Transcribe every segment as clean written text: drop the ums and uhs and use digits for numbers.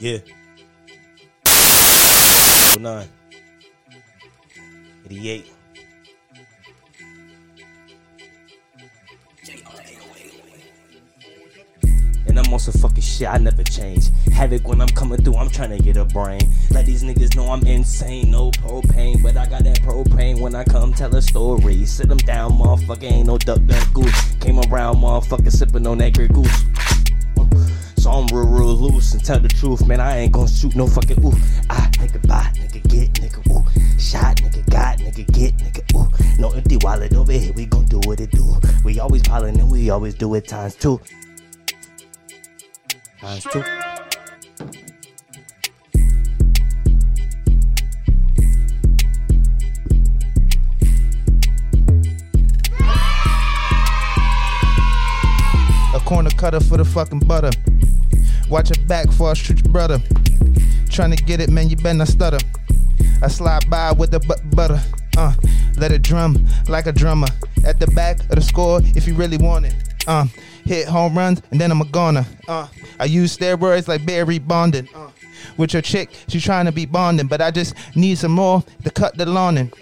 Yeah. 09. 88. And I'm on some fucking shit, I never change. Havoc when I'm coming through, I'm trying to get a brain. Let these niggas know I'm insane, no propane. But I got that propane when I come tell a story. Sit them down, motherfucker, ain't no duck, duck, goose. Came around, motherfucker, sipping on that great goose. So I'm real, real loose and tell the truth, man, I ain't gon' shoot no fucking ooh. I, nigga, buy, nigga, get, nigga, ooh. Shot, nigga, got, nigga, get, nigga, ooh. No empty wallet over here, we gon' do what it do. We always piling and we always do it times two. Times two. A corner cutter for the fucking butter. Watch your back for a shoot your brother. Tryna get it, man, you better not stutter. I slide by with the butter. Let it drum like a drummer. At the back of the score if you really want it. Hit home runs and then I'm a goner. I use steroids like Barry Bonding. With your chick, she tryna be bonding, but I just need some more to cut the lawn in.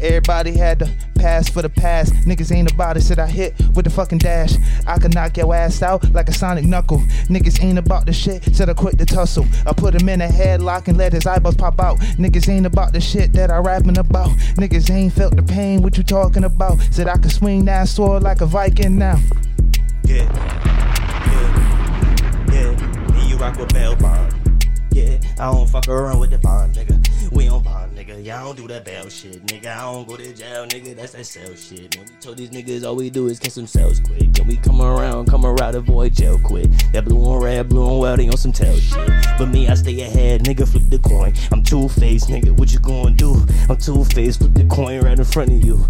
Everybody had to pass for the past. Niggas ain't about it, said I hit with the fucking dash. I can knock your ass out like a sonic knuckle. Niggas ain't about the shit, said I quit the tussle. I put him in a headlock and let his eyeballs pop out. Niggas ain't about the shit that I rapping about. Niggas ain't felt the pain, what you talking about? Said I can swing that sword like a Viking now. Yeah, yeah, yeah, and you rock with Bell Bond. Yeah, I don't fuck around with the bond, nigga. We don't bond, nigga. Y'all don't do that bail shit, nigga. I don't go to jail, nigga. That's that cell shit. When we told these niggas all we do is catch themselves quick. Can we come around, avoid jail quick? That blue and red, blue and wild, they on some tail shit. But me, I stay ahead, nigga. Flip the coin. I'm two-faced, nigga. What you gonna do? I'm two-faced. Flip the coin right in front of you.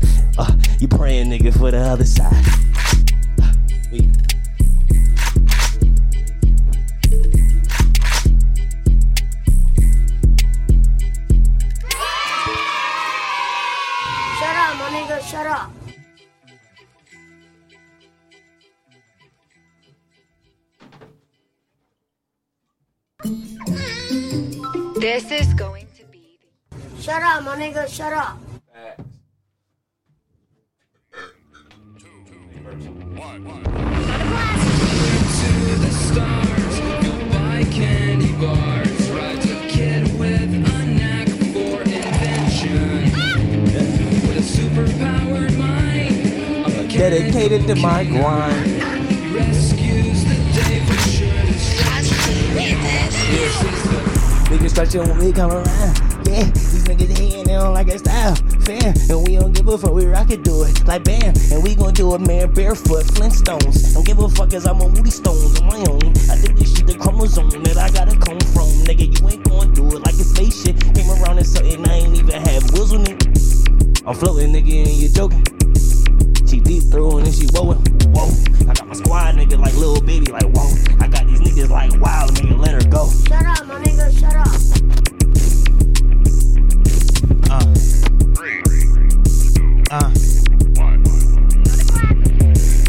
You praying, nigga, for the other side. We. Shut up, my nigga, shut up. This is going to be. Shut up, my nigga, shut up. Dedicated to my grind. Niggas start you when we come around. Yeah, these niggas hating, they don't like our style, fair. And we don't give a fuck, we rock it, do it, like bam. And we gon' do it, man, barefoot, Flintstones. Don't give a fuck, cause I'm a Woody Stones on my own. I think this shit the chromosome that I gotta come from. Nigga, you ain't gon' do it like it's spaceshit. Came around and something, I ain't even have wheels on it. I'm floating, nigga, and you joking. She deep through and then she wowin', whoa. I got my squad, nigga, like Lil Baby, like whoa. I got these niggas like wild, nigga, let her go. Shut up, my nigga, shut up.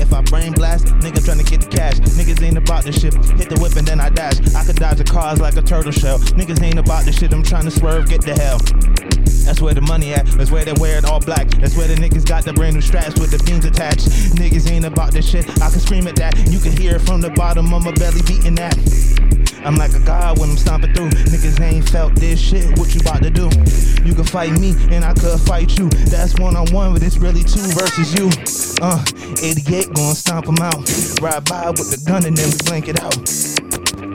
If I brain blast, nigga tryna get the cash. Niggas ain't about this shit. Hit the whip and then I dash. I could dodge the cars like a turtle shell. Niggas ain't about this shit. I'm tryna swerve, get the hell. That's where the money at. That's where they wear it all black. That's where the niggas got the brand new straps with the beans attached. Niggas ain't about this shit. I can scream at that. You can hear it from the bottom of my belly beating that. I'm like a god when I'm stomping through. Niggas ain't felt this shit, what you about to do? You can fight me and I could fight you. That's one-on-one, but it's really two versus you. 88 gonna stomp him out. Ride by with the gun and then we blank it out.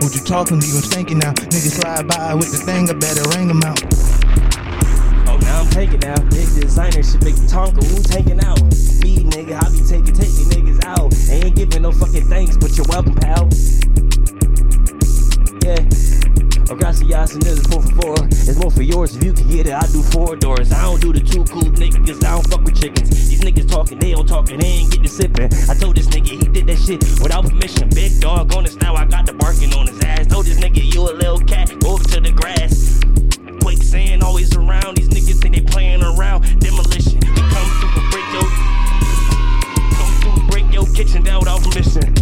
What you talking to, you stinking now. Niggas slide by with the thing, I better ring him out. Oh, now I'm taking out. Big designer shit, big Tonka, who taking out? Me, nigga, I be taking niggas out. I ain't giving no fucking thanks, but you're welcome, pal. Yeah, oh, gracias, and there's a 4 for 4. It's more for yours if you can get it. I do 4 doors. I don't do the 2 coupe niggas, cause I don't fuck with chickens. These niggas talking, they don't talking, they ain't get to sipping. I told this nigga he did that shit without permission. Big dog on his now, I got the barking on his ass. Told this nigga you a little cat, go over to the grass. Quicksand always around, these niggas think they playing around. Demolition, we come through and break your kitchen down without permission.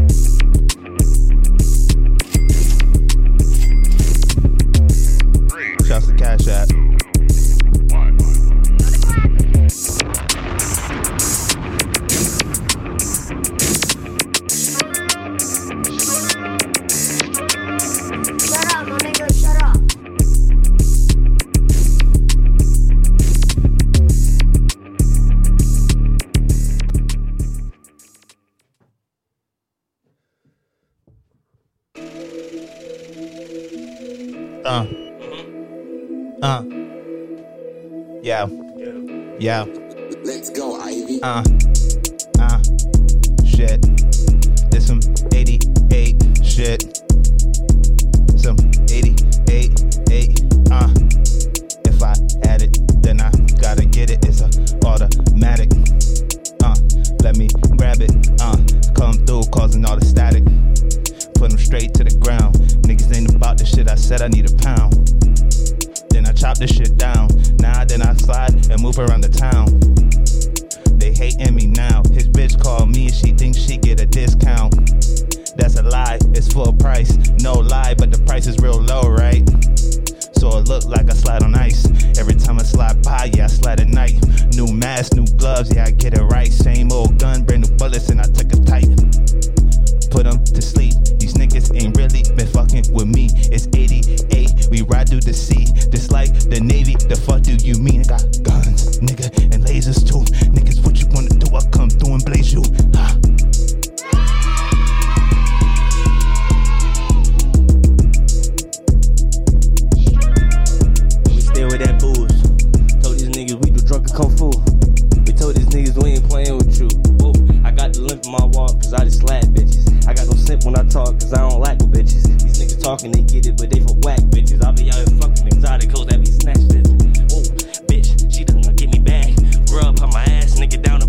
Yeah. Yeah. Let's go, Ivy. Shit. This some 88 shit. Some 88. If I had it, then I gotta get it. It's a automatic. Let me grab it. Come through, causing all the static. Put them straight to the ground. Niggas ain't about the shit. I said I need a pound. Then I chop this shit down. Then I slide and move around the town. They hating me now. His bitch called me and she thinks she get a discount. That's a lie. It's full price. No lie, but the price is real low, right? So it look like I slide on ice. Every time I slide by, yeah, I slide at night. New mask, new gloves, yeah, I get it right. Same old gun, brand new bullets, and I took it tight. Put them to sleep. These niggas ain't really been fucking with me. It's 88, we ride through the sea. This like the Navy, the fuck do you mean? I got guns, nigga, and lasers too. Niggas, what you wanna do? I'll come through and blaze you. Huh? We stay with that booze. Told these niggas we do drunk and kung fu. We told these niggas we ain't playing with you. Whoa, I got the limp in my walk, cause I just slap bitches. I got no simp when I talk, cause I don't like with bitches. These niggas talking, they get it, but they for whack bitches. I be out here fucking exotic hoes that be snatched bitches. Whoa, bitch, she done get me back. Grub on my ass, nigga, down the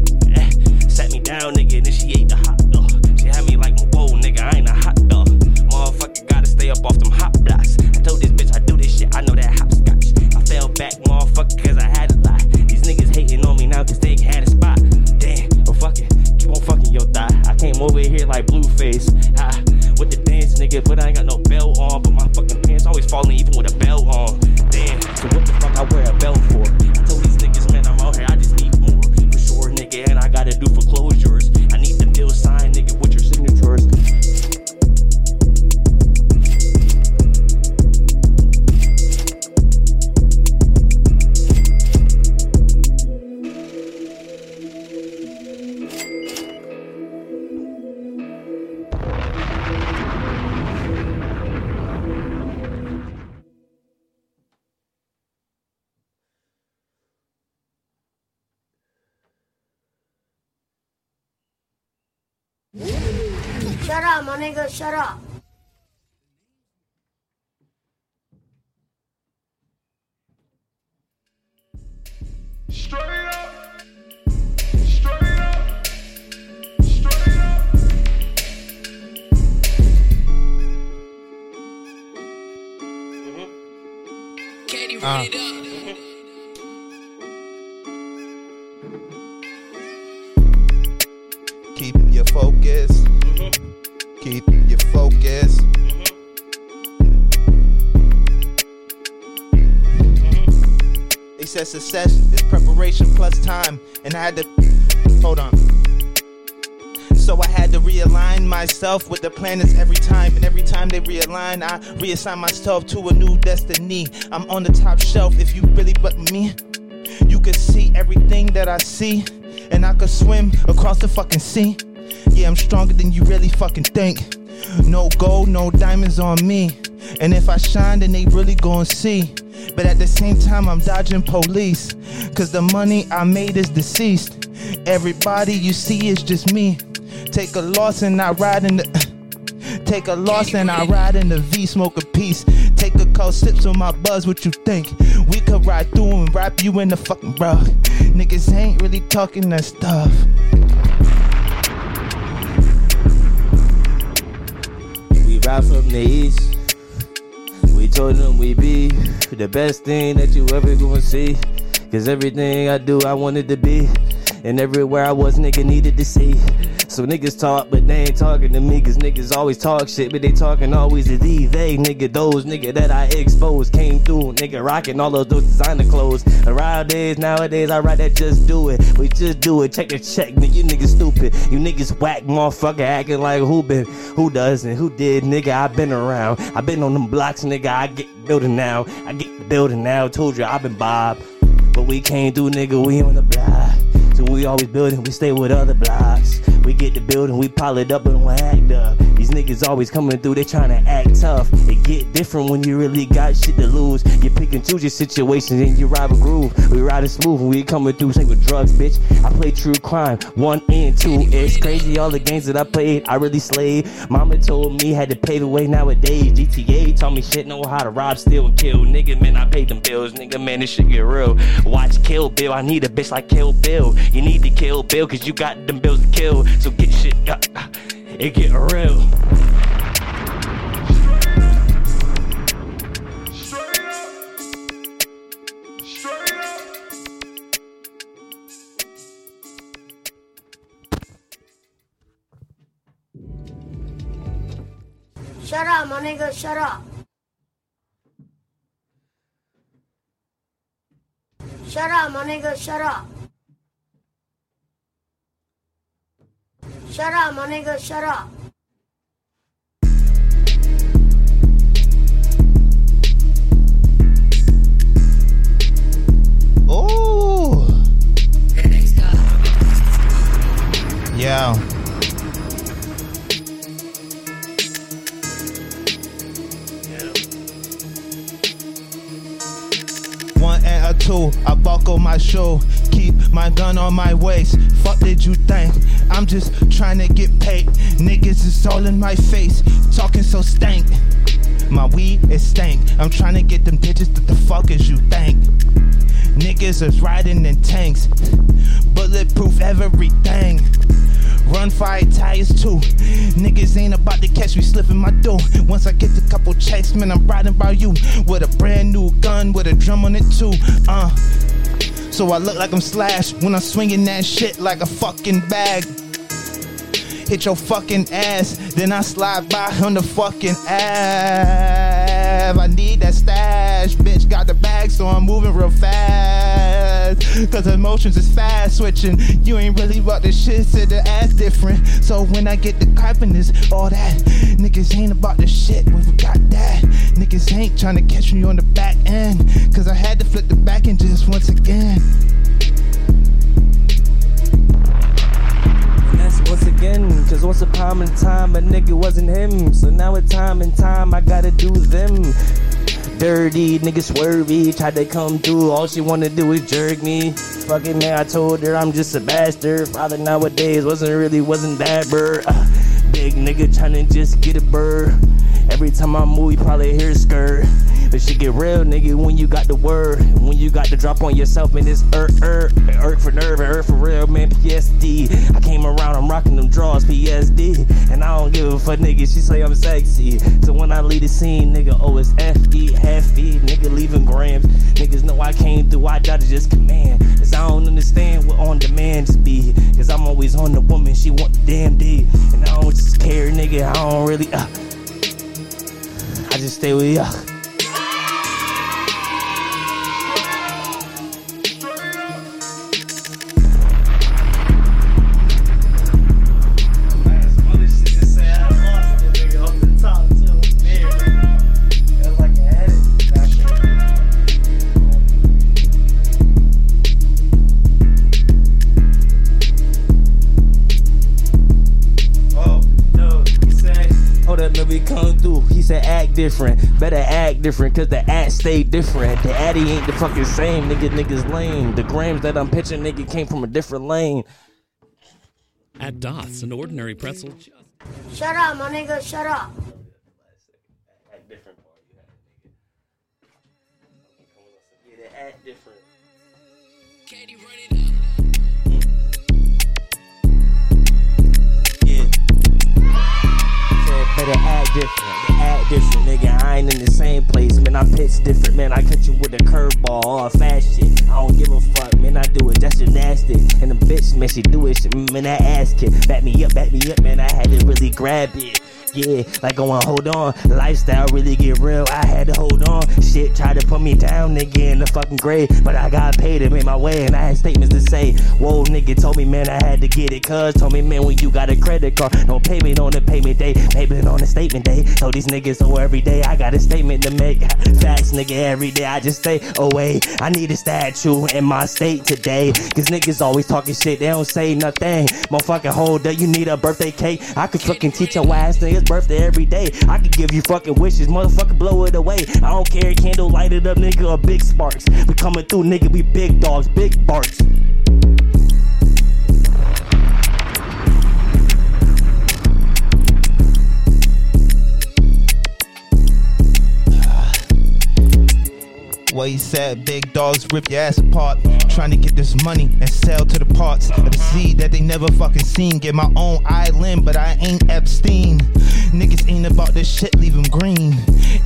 sat me down, nigga, and then she ate the hot dog. She had me like, whoa, nigga, I ain't a hot dog. Motherfucker gotta stay up off them hot blocks. I told this bitch I do this shit, I know that hopscotch. I fell back, motherfucker, cause I had a lot. These niggas hating on me now, cause they had a spot. Damn, oh fuck it. Keep on fucking your thigh. I came over here like Blueface, ha, with the dance, nigga, but I ain't got no belt on. But my fucking pants always falling, even with a belt on. Damn, so what the fuck I wear a belt for? I told these niggas, man, I'm out here, I just need more. For sure, nigga, and I gotta do foreclosures. I need the deal signed, nigga, with your signatures. Shut up, my nigga, shut up. Straight up. Straight up. Straight up. Mm-hmm. Katie, run it up. Mm-hmm. Keeping your focus. Mm-hmm. Keep your focus. Mm-hmm. They said success is preparation plus time. And I had to, hold on. So I had to realign myself with the planets every time. And every time they realign, I reassign myself to a new destiny. I'm on the top shelf if you really but me. You can see everything that I see. And I could swim across the fucking sea. Yeah, I'm stronger than you really fucking think. No gold, no diamonds on me. And if I shine, then they really gon' see. But at the same time, I'm dodging police. Cause the money I made is deceased. Everybody you see is just me. Take a loss and I ride in the take a loss and I ride in the V, smoke a piece. Take a cold sips on my buzz, what you think? We could ride through and wrap you in the fucking rug. Niggas ain't really talking that stuff. Right from the east, we told them we be the best thing that you ever gonna see. Cause everything I do, I wanted to be. And everywhere I was, nigga needed to see. So niggas talk, but they ain't talking to me. Cause niggas always talk shit, but they talking always to these. They nigga, those nigga that I exposed. Came through, nigga, rocking all of those designer clothes. Around days, nowadays, I write that just do it. We just do it, check the check, nigga, you niggas stupid. You niggas whack, motherfucker, acting like who been, who doesn't, who did, nigga, I been around. I been on them blocks, nigga, I get the building now. I get the building now, told you I been Bob. But we came through, nigga, we on the block. So we always building, we stay with other blocks. We get the building, we pile it up and we act up. These niggas always coming through, they trying to act tough. It get different when you really got shit to lose. You pick and choose your situations and you ride a groove. We riding smooth when we coming through, say with drugs, bitch. I play true crime, 1 and 2. It's crazy, all the games that I played, I really slayed. Mama told me had to pay the way nowadays. GTA taught me shit, know how to rob, steal, and kill. Nigga, man, I paid them bills. Nigga, man, this shit get real. Watch Kill Bill, I need a bitch like Kill Bill. You need to kill Bill, cause you got them bills to kill. So get shit up, it get real. Shut up, my nigga, shut up. Shut up, my nigga, shut up. Shut up, my nigga, shut up. Ooh. Yeah. One and a two, I buckle my shoe. Keep my gun on my waist. Fuck did you think? I'm just trying to get paid. Niggas is all in my face, talking so stank. My weed is stank. I'm trying to get them digits. What the fuck is you think? Niggas is riding in tanks, bulletproof everything. Run fire tires too. Niggas ain't about to catch me slipping my dough. Once I get a couple checks, man, I'm riding by you with a brand new gun with a drum on it too. So I look like I'm Slash when I'm swinging that shit like a fucking bag. Hit your fucking ass, then I slide by on the fucking Ave. I need that stash, bitch got the bag, so I'm moving real fast. Cause emotions is fast switching. You ain't really about the shit, so the ass different. So when I get the crappiness, all that. Niggas ain't about the shit when we got that. Niggas ain't trying to catch me on the back end. Cause I had to flip the back end just once again. Once again, cause once upon a time a nigga wasn't him. So now it's time and time I gotta do them. Dirty, nigga swervy, tried to come through, all she wanna do is jerk me. Fucking man, I told her I'm just a bastard. Father nowadays wasn't bad, bird. Big nigga tryna just get a bird. Every time I move, you probably hear a skirt. But shit get real, nigga, when you got the word. When you got the drop on yourself, man, it's irk for nerve, irk for real, man, PSD. I came around, I'm rocking them draws, PSD. And I don't give a fuck, nigga, she say I'm sexy. So when I leave the scene, nigga, oh, it's FE, hefty, nigga, leaving grams. Niggas know I came through, I gotta just command. Cause I don't understand what on demand just be. Cause I'm always on the woman, she want the damn D. And I don't just care, nigga, I don't really, I just stay with ya. Different, better act different, cause the act stay different. The addy ain't the fucking same, nigga, niggas lame. The grams that I'm pitching, nigga, came from a different lane. At Dots, an ordinary pretzel. Shut up, my nigga, shut up. Act different part, you had it, nigga. Yeah, the act different. Can you run it up? Better act different, act different, nigga. I ain't in the same place, man. I pitch different, man. I catch you with a curveball or a fast shit. I don't give a fuck, man. I do it, that's gymnastic. And the bitch, man, she do it, shit, man. That ass kick, back me up, man. I had to really grab it. yeah, like going hold on. Lifestyle really get real, I had to hold on. Shit tried to put me down, nigga, in the fucking grave, but I got paid and made my way, and I had statements to say. Whoa, nigga told me, man, I had to get it, cuz told me, man, when you got a credit card, no payment on the payment day, payment on the statement day. Told these niggas, oh, every day I got a statement to make. Facts, nigga, every day I just stay away. I need a statue in my state today, cause niggas always talking shit, they don't say nothing. Motherfucking hold up, you need a birthday cake. I could fucking teach your ass niggas birthday every day. I could give you fucking wishes, motherfucker, blow it away. I don't care, candle light it up, nigga, or big sparks. We coming through, nigga, we big dogs, big barks. Well, he said big dogs rip your ass apart, trying to get this money and sell to the parts of the seed that they never fucking seen. Get my own island, but I ain't Epstein. Niggas ain't about this shit, leave them green.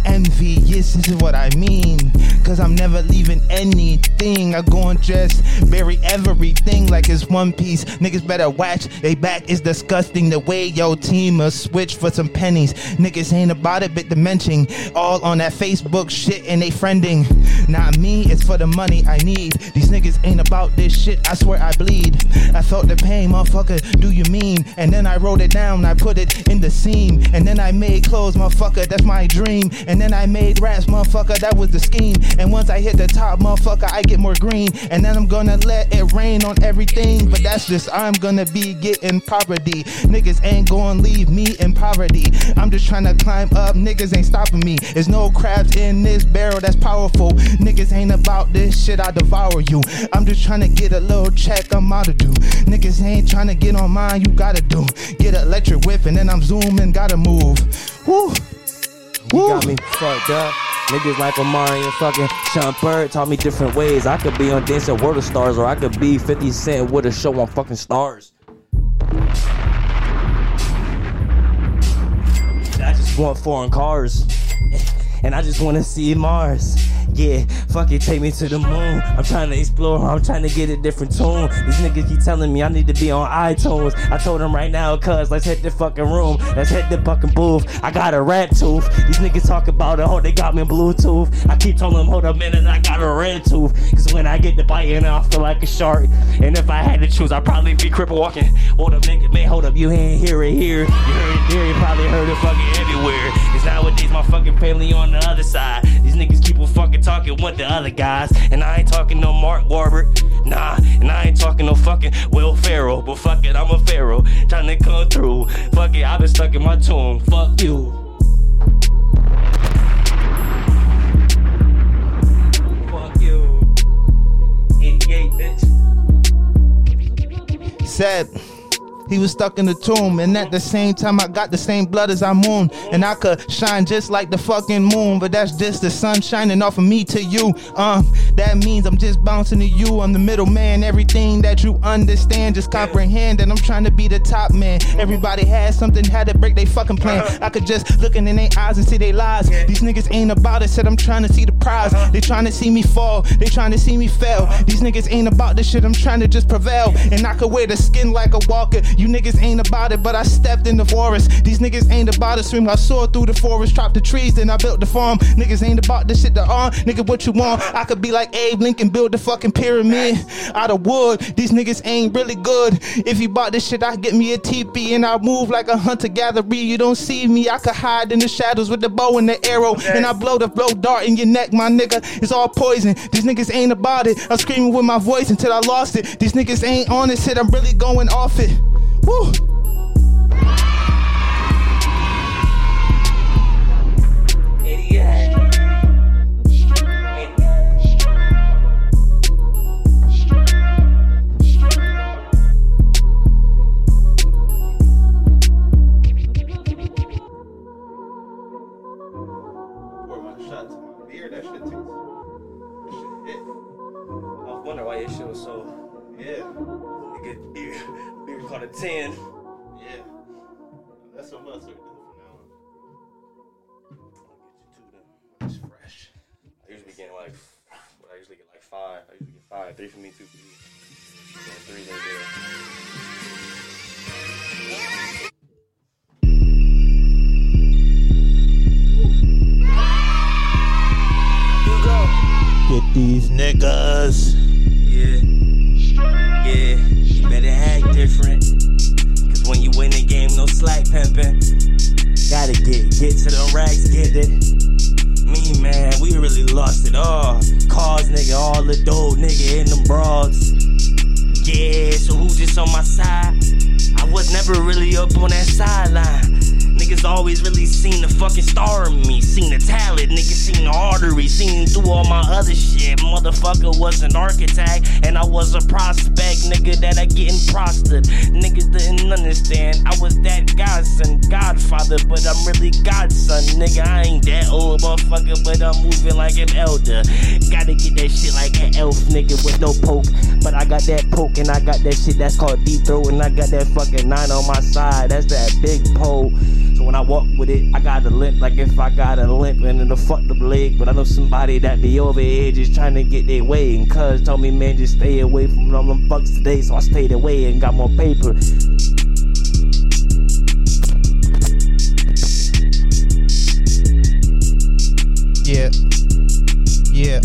Envy, yes, this is what I mean, cause I'm never leaving anything. I go and just bury everything like it's One Piece. Niggas better watch, they back is disgusting. The way your team will switch for some pennies. Niggas ain't about it, but dimension. All on that Facebook shit and they friending. Not me, it's for the money I need. These niggas ain't about this shit, I swear I bleed. I felt the pain, motherfucker, do you mean? And then I wrote it down, I put it in the seam. And then I made clothes, motherfucker, that's my dream. And then I made raps, motherfucker, that was the scheme. And once I hit the top, motherfucker, I get more green. And then I'm gonna let it rain on everything. But that's just, I'm gonna be getting property. Niggas ain't gonna leave me in poverty. I'm just trying to climb up, niggas ain't stopping me. There's no crabs in this barrel, that's powerful. Niggas ain't about this shit, I devour you. I'm just trying to get a little check, I'm out of do. Niggas ain't trying to get on mine, you gotta do. Get an electric whip and then I'm zooming, gotta move. Woo! Woo! You got me fucked up. Niggas like Omari and fucking Sean Bird taught me different ways. I could be on Dancing World of Stars, or I could be 50 Cent with a show on fucking Stars. I just want foreign cars, and I just wanna see Mars. Yeah, fuck it, take me to the moon. I'm trying to explore, I'm trying to get a different tune. These niggas keep telling me I need to be on iTunes. I told them right now, cuz, let's hit the fucking room. Let's hit the fucking booth. I got a rat tooth. These niggas talk about it, oh, they got me in Bluetooth. I keep telling them, hold a minute, I got a red tooth. Cause when I get to biting, I feel like a shark. And if I had to choose, I'd probably be cripple walking. Hold up, nigga, man, hold up, you ain't hear it here. You heard it there, you probably heard it fucking everywhere. Cause nowadays, my fucking family on the other side. These niggas keep on fucking talking with the other guys, and I ain't talking no Mark Wahlberg, nah, and I ain't talking no fucking Will Ferrell, but fuck it, I'm a Pharaoh, trying to come through, fuck it, I been stuck in my tomb, fuck you. Fuck you. 88, bitch. Sad. He was stuck in the tomb, and at the same time I got the same blood as I'm on. And I could shine just like the fucking moon, but that's just the sun shining off of me to you. That means I'm just bouncing to you. I'm the middle man, everything that you understand, just comprehend. And I'm trying to be the top man. Everybody had something, had to break their fucking plan. I could just look in their eyes and see their lies. These niggas ain't about it, said I'm trying to see the prize. They trying to see me fall, they trying to see me fail. These niggas ain't about this shit, I'm trying to just prevail. And I could wear the skin like a walker. You niggas ain't about it, but I stepped in the forest. These niggas ain't about it, swim. I soared through the forest, chopped the trees, then I built the farm. Niggas ain't about this shit to on. Nigga, what you want? I could be like Abe Lincoln, build the fucking pyramid out of wood. These niggas ain't really good. If you bought this shit, I get me a teepee and I move like a hunter-gatherer. You don't see me, I could hide in the shadows with the bow and the arrow. And I blow the blow dart in your neck, my nigga. It's all poison. These niggas ain't about it. I'm screaming with my voice until I lost it. These niggas ain't on this shit, I'm really going off it. Woo! Idiot. Where my shots? You hear that shit too? That shit hit. I wonder why your shit was so. Yeah. We were called a 10. Yeah. That's what mustard do from now on. It's fresh. I usually get like 5. I usually get 5. 3 for me, 2 for you. And 3 right there. niggas. Yeah, yeah, you better act different, cause when you win the game, no slack pimping. Gotta get to the racks, get it. Me, man, we really lost it all. Cars, nigga, all the dough, nigga, in them broads. Yeah, so who just on my side? I was never really up on that sideline. Niggas always really seen the fucking star in me. Seen the talent, niggas seen the artery. Seen through all my other shit. Motherfucker was an architect, and I was a prospect, nigga, that I getting prostitute. Niggas didn't understand, I was that godson, godfather, but I'm really godson, nigga. I ain't that old motherfucker, but I'm moving like an elder. Gotta get that shit like an elf, nigga, with no poke. But I got that poke, and I got that shit that's called deep throat, and I got that fucking 9 on my side. That's that big pole. So when I walk with it, I got a limp, like if I got a limp and it'll fuck the leg. But I know somebody that be over here just trying to get their way, and cuz told me, man, just stay away from all them fucks today. So I stayed away and got more paper. Yeah, yeah.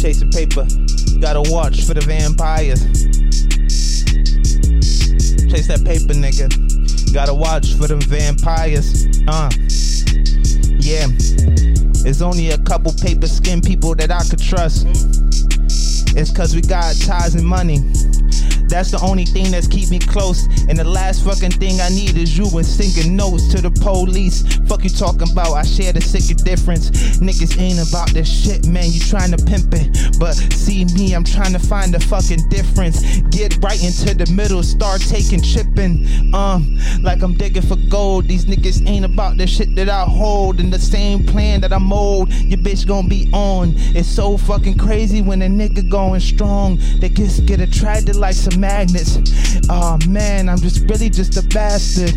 Chasing paper, gotta watch for the vampires. Chase that paper, nigga. Gotta watch for them vampires. Yeah. There's only a couple paper skin people that I could trust. It's cause we got ties and money. That's the only thing that's keep me close. And the last fucking thing I need is you and singing notes to the police. Fuck you talking about, I share the sick difference. Niggas ain't about this shit, man, you trying to pimp it. But see me, I'm trying to find the fucking difference. Get right into the middle, start taking chipping. Like I'm digging for gold. These niggas ain't about the shit that I hold. And the same plan that I mold, your bitch gon' be on. It's so fucking crazy when a nigga going strong. They just get attracted like some magnets. Oh man, I'm just really just a bastard.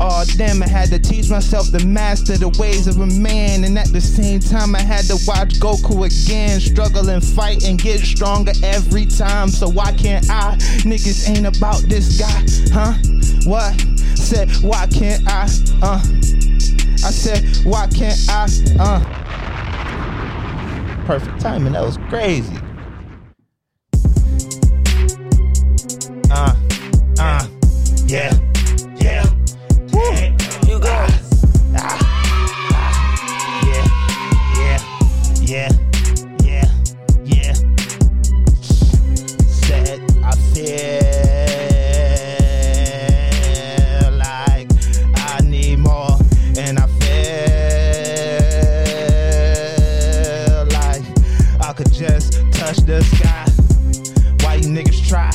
Oh damn, I had to teach myself to master the ways of a man. And at the same time I had to watch Goku again, struggle and fight and get stronger every time. So why can't I? Niggas ain't about this guy, huh? What? Said why can't I? I said why can't I? Perfect timing, that was crazy. Yeah, yeah, yeah. You go. Yeah, yeah, yeah, yeah. Said I feel like I need more, and I feel like I could just touch the sky. Why you niggas try?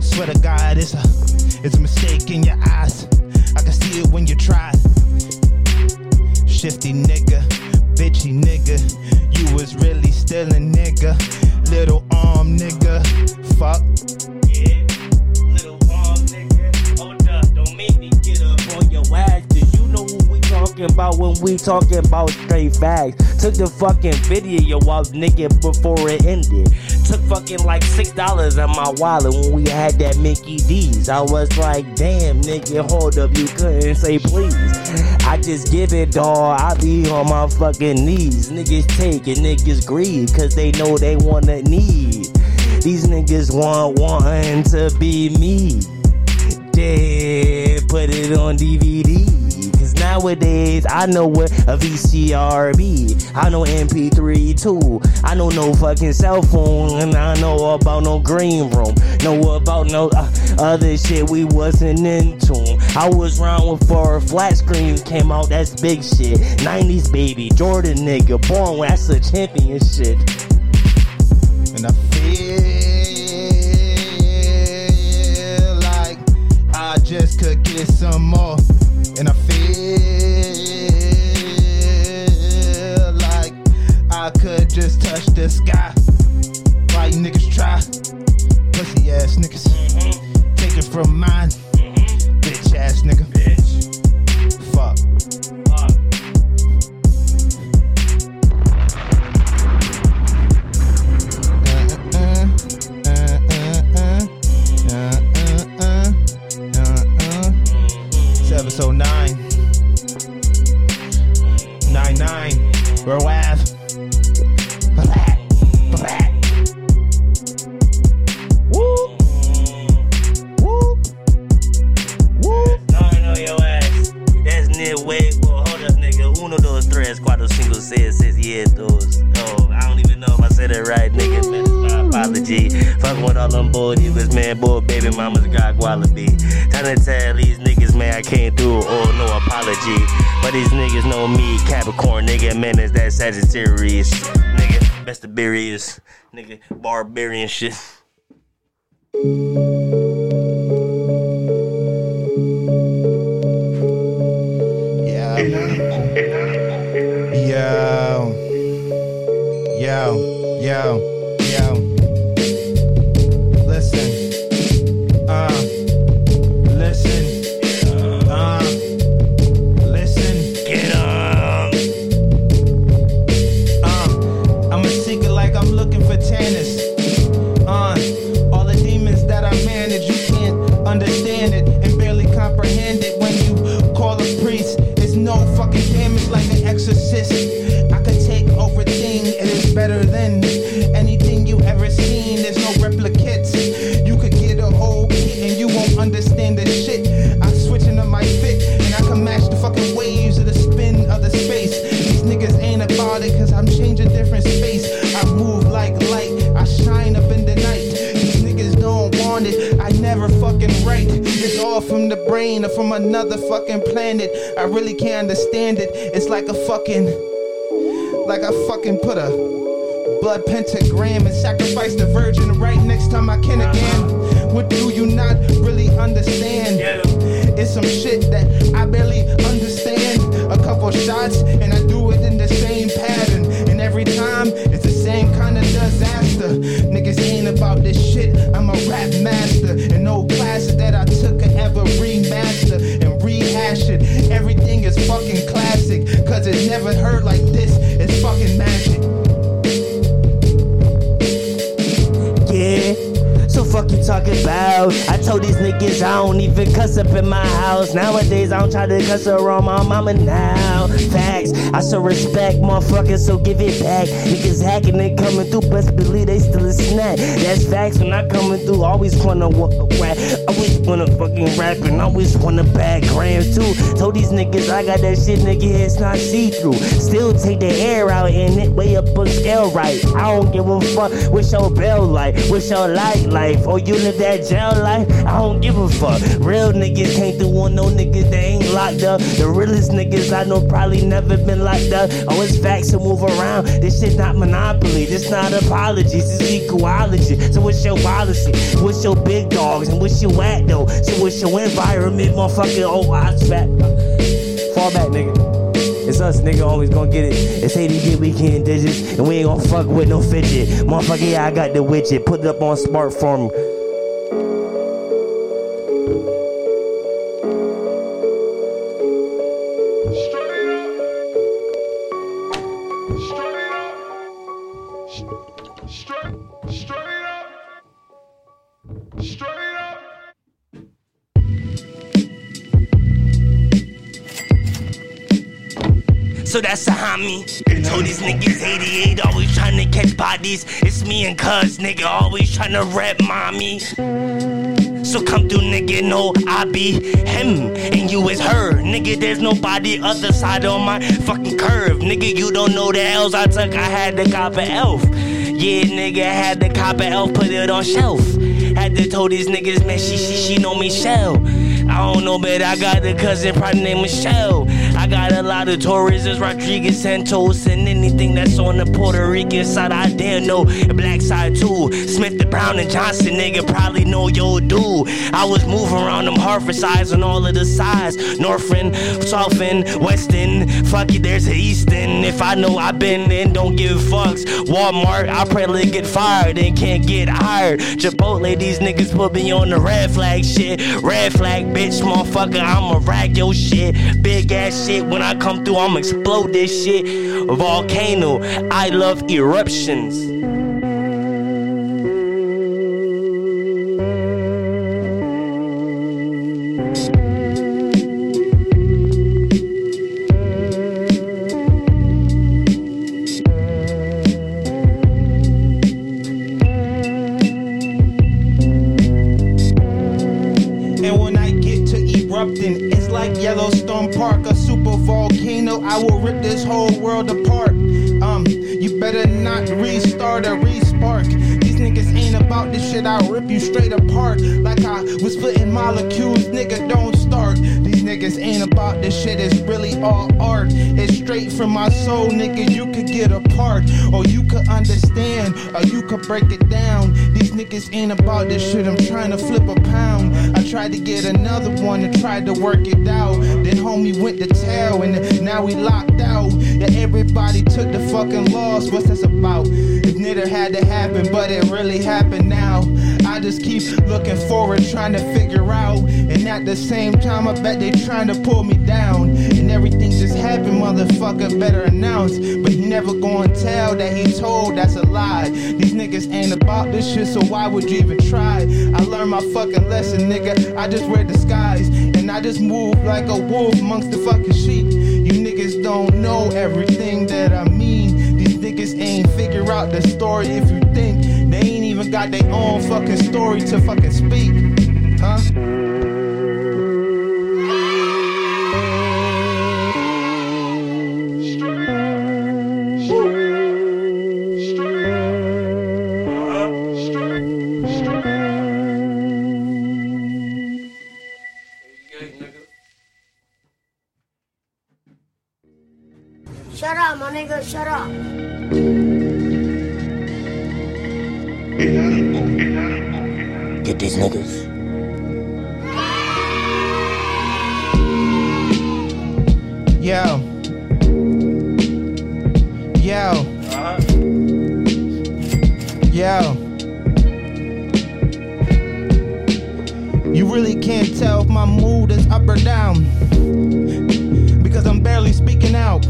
Swear to God, it's a mistake in your eyes. I can see it when you try. Shifty nigga, bitchy nigga, you was really still a nigga. Little arm nigga, fuck. Yeah, little arm nigga, hold up, don't make me get up on your ass. Cause you know who we talking about when we talking about straight facts. Took the fucking video off nigga before it ended. Took fucking like $6 in my wallet when we had that Mickey D's. I was like, damn nigga, hold up, you couldn't say please. I just give it, dawg, I be on my fucking knees. Niggas take it, niggas grieve, cause they know they wanna need. These niggas wanting to be me. Dead, put it on DVD. Nowadays, I know what a VCR be. I know MP3 too. I know no fucking cell phone, and I know about no green room. Know about no other shit we wasn't into. I was round when four flat screens came out. That's big shit. 90s baby, Jordan nigga, born when that's a champion shit. And I feel like I just could get some more. And I feel like I could just touch the sky. Why you niggas try? Pussy ass niggas. Mm-hmm. Take it from mine. Mm-hmm. Bitch ass nigga. Bitch. Fuck. Fuck. like niggas, man, it's my apology. Fuck with all them bull niggas, man, boy, baby mama's got wallaby. Tryna tell these niggas, man, I can't do it, or no apology. But these niggas know me, Capricorn, nigga, man, it's that Sagittarius, nigga, Bestibarius, nigga, barbarian shit. Yo. Listen. Get up. I'm a seeker like I'm looking for Tannis. All the demons that I manage, you can't understand it and barely comprehend it. When you call a priest, it's no fucking damage like an exorcist. It is better than anything you ever seen. There's no replicates. You could get a whole kit and you won't understand the shit. I'm switching up my fit and I can match the fucking waves of the spin of the space. These niggas ain't about it cause I'm changing different space. I move like light, I shine up in the night. These niggas don't want it, I never fucking write. It's all from the brain or from another fucking planet. I really can't understand it. It's like a fucking... like I fucking put a blood pentagram and sacrifice the virgin right next time I can again. What do you not really understand? It's some shit that I barely understand. A couple shots and I do it in the same pattern. And every time it's the same kind of disaster. Niggas ain't about this shit, I'm a rap master. And no classes that I took could ever remaster and rehash it. Everything is fucking classic, cause it's never heard like this. It's fucking magic. Yeah, so fuck you talking about? I told these niggas I don't even cuss up in my house. Nowadays I don't try to cuss around my mama now. Facts, I show respect, motherfuckers, so give it back. Niggas hacking and coming through, best believe they still a snack. That's facts, when I coming through, always wanna whack. Always wanna fucking rap and always wanna bag grams too. Told these niggas I got that shit, nigga, it's not see-through. Still take the air out and it way up on scale right. I don't give a fuck with your bell life, with your light life, or you live that jail life. I don't give a fuck. Real niggas can't do one, no niggas that ain't locked up. The realest niggas I know probably never been locked up. Oh, it's facts to move around. This shit not monopoly, this not apologies, it's equality. So what's your policy? What's your big dogs and what's your at though? So what's your environment, motherfucking? Oh, I spat. Fall back, nigga. It's us, nigga, always gonna get it. It's ADD weekend digits, and we ain't gonna fuck with no fidget. Motherfucker, yeah, I got the widget. Put it up on smart form. So that's a homie. Told these niggas 88, always tryna catch bodies. It's me and cuz, nigga, always tryna rap mommy. So come through, nigga, no, I be him, and you is her. Nigga, there's nobody other side on my fucking curve. Nigga, you don't know the L's I took, I had to cop an elf. Yeah, nigga, I had to cop an elf, put it on shelf. Had to tell these niggas, man, she know Michelle. I don't know, but I got a cousin probably named Michelle. I got a lot of Torres, Rodriguez, Santos, and anything that's on the Puerto Rican side, I dare know. The black side too, Smith, the Brown, and Johnson, nigga, probably know your dude. I was moving around them Hartford sides on all of the sides. Northen, Southen, Weston, fuck it, there's an Easton. If I know I been in, don't give fucks. Walmart, I probably get fired and can't get hired. Chipotle, these niggas put me on the red flag shit. Red flag, bitch, motherfucker, I'ma rack your shit. Big ass shit, when I come through, I'ma explode this shit. Volcano, I love eruptions. And when I get to erupting, it's like Yellowstone Park, a super volcano. I will rip this whole world apart. You better not restart or spark. These niggas ain't about this shit, I'll rip you straight apart. Like I was splitting molecules, nigga, don't start. These niggas ain't about this shit, it's really all art. It's straight from my soul, nigga, you could get apart. Or you could understand, or you could break it down. These niggas ain't about this shit, I'm trying to flip a pound. I tried to get another one and tried to work it out. Then homie went to town and now we locked out. Yeah, everybody took the fucking loss, what's this about? It neither had to happen, but it really happened now. I just keep looking forward, trying to figure out. And at the same time, I bet they trying to pull me down. And everything just happened, motherfucker better announce. But he never gonna tell that he told, that's a lie. These niggas ain't about this shit, so why would you even try? I learned my fucking lesson, nigga, I just wear disguise. And I just move like a wolf amongst the fucking sheep. You niggas don't know everything that I mean. These niggas ain't figure out the story if you think. They ain't even got their own fucking story to fucking speak. Huh? Shut up, my nigga, shut up. Get these niggas. Yo. Yo. Yo. You really can't tell if my mood is up or down, because I'm barely speaking out.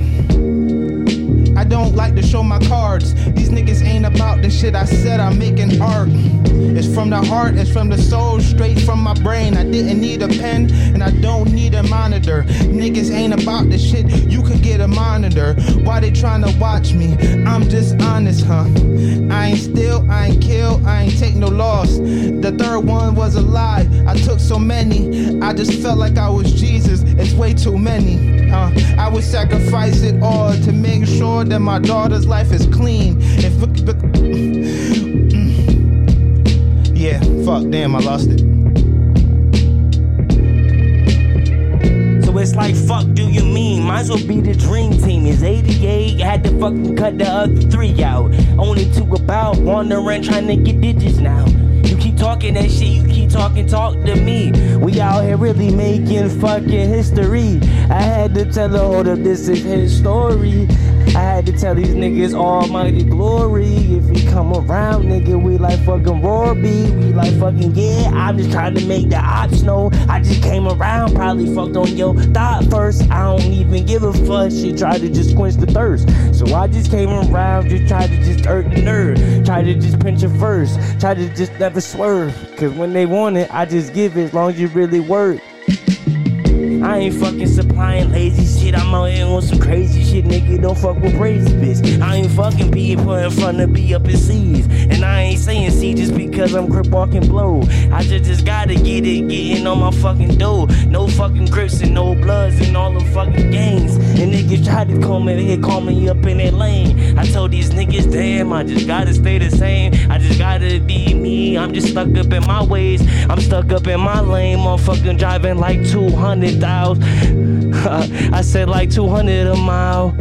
I don't like to show my cards. These niggas ain't about the shit. I said I'm making art. It's from the heart, it's from the soul, straight from my brain. I didn't need a pen, and I don't need a monitor. Niggas ain't about the shit, you could get a monitor. Why they tryna watch me? I'm just honest, huh? I ain't steal, I ain't kill, I ain't take no loss. The third one was a lie, I took so many. I just felt like I was Jesus, it's way too many. I would sacrifice it all to make sure that my daughter's life is clean. Yeah, fuck, damn, I lost it. So it's like, fuck, do you mean? Might as well be the dream team. It's 88, had to fucking cut the other three out. Only two about, wandering, trying to get digits now. You keep talking that shit, you keep talking, talk to me. We out here really making fucking history. I had to tell her, hold up, this is his story. I had to tell these niggas almighty glory. If he come around, nigga, we like fucking Rory. We like fucking, yeah, I'm just trying to make the ops know. I just came around, probably fucked on your thought first. I don't even give a fuck, she tried to just quench the thirst. So I just came around, just tried to just irk the nerve. Tried to just pinch it first, tried to just never swerve. Cause when they want it, I just give it as long as you really work. I ain't fucking supplying lazy shit. I'm out here on some crazy shit, nigga. Don't fuck with crazy bitch. I ain't fucking being put in front of be up in C's. And I ain't saying C just because I'm crip walking blow. I just gotta get it, getting on my fucking dough. No fucking grips and no bloods and all the fucking gangs. And niggas tried to call me here, call me up in that lane. I told these niggas, damn, I just gotta stay the same. I just gotta be me. I'm just stuck up in my ways. I'm stuck up in my lane. Motherfucking driving like 200,000. I said like 200 a mile.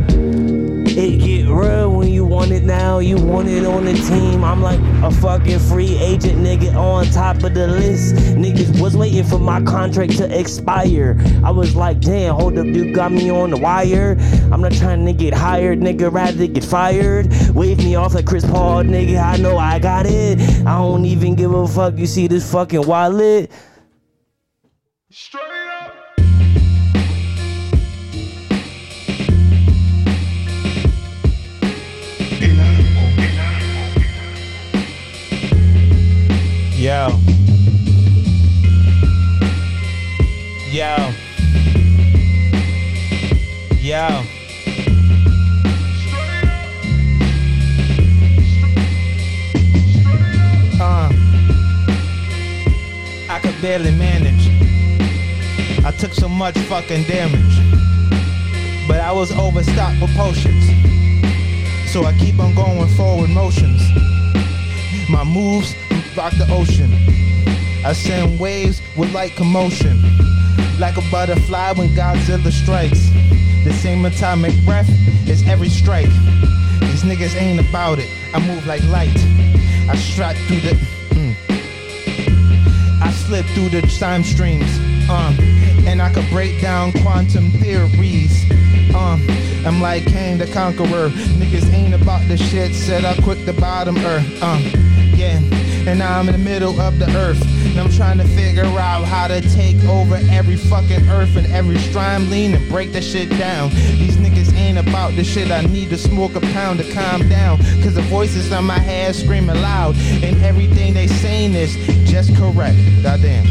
It get real when you want it now. You want it on the team. I'm like a fucking free agent, nigga, on top of the list. Niggas was waiting for my contract to expire. I was like, damn, hold up, dude, got me on the wire. I'm not trying to get hired, nigga, rather get fired. Wave me off like Chris Paul, nigga, I know I got it. I don't even give a fuck, you see this fucking wallet? Straight up. Yo. Yo. Yo. I could barely manage. I took so much fucking damage. But I was overstocked with potions. So I keep on going forward motions. moves rock the ocean. I send waves with light commotion, like a butterfly when Godzilla strikes. The same atomic breath is every strike. These niggas ain't about it. I move like light. I strike through the I slip through the time streams, and I could break down quantum theories, I'm like Kang the Conqueror. Niggas ain't about the shit, said I quit the bottom earth, yeah, and now I'm in the middle of the earth, and I'm trying to figure out how to take over every fucking earth and every strime lean and break that shit down. These niggas ain't about the shit, I need to smoke a pound to calm down, cause the voices on my head screaming loud, and everything they saying is just correct, goddamn.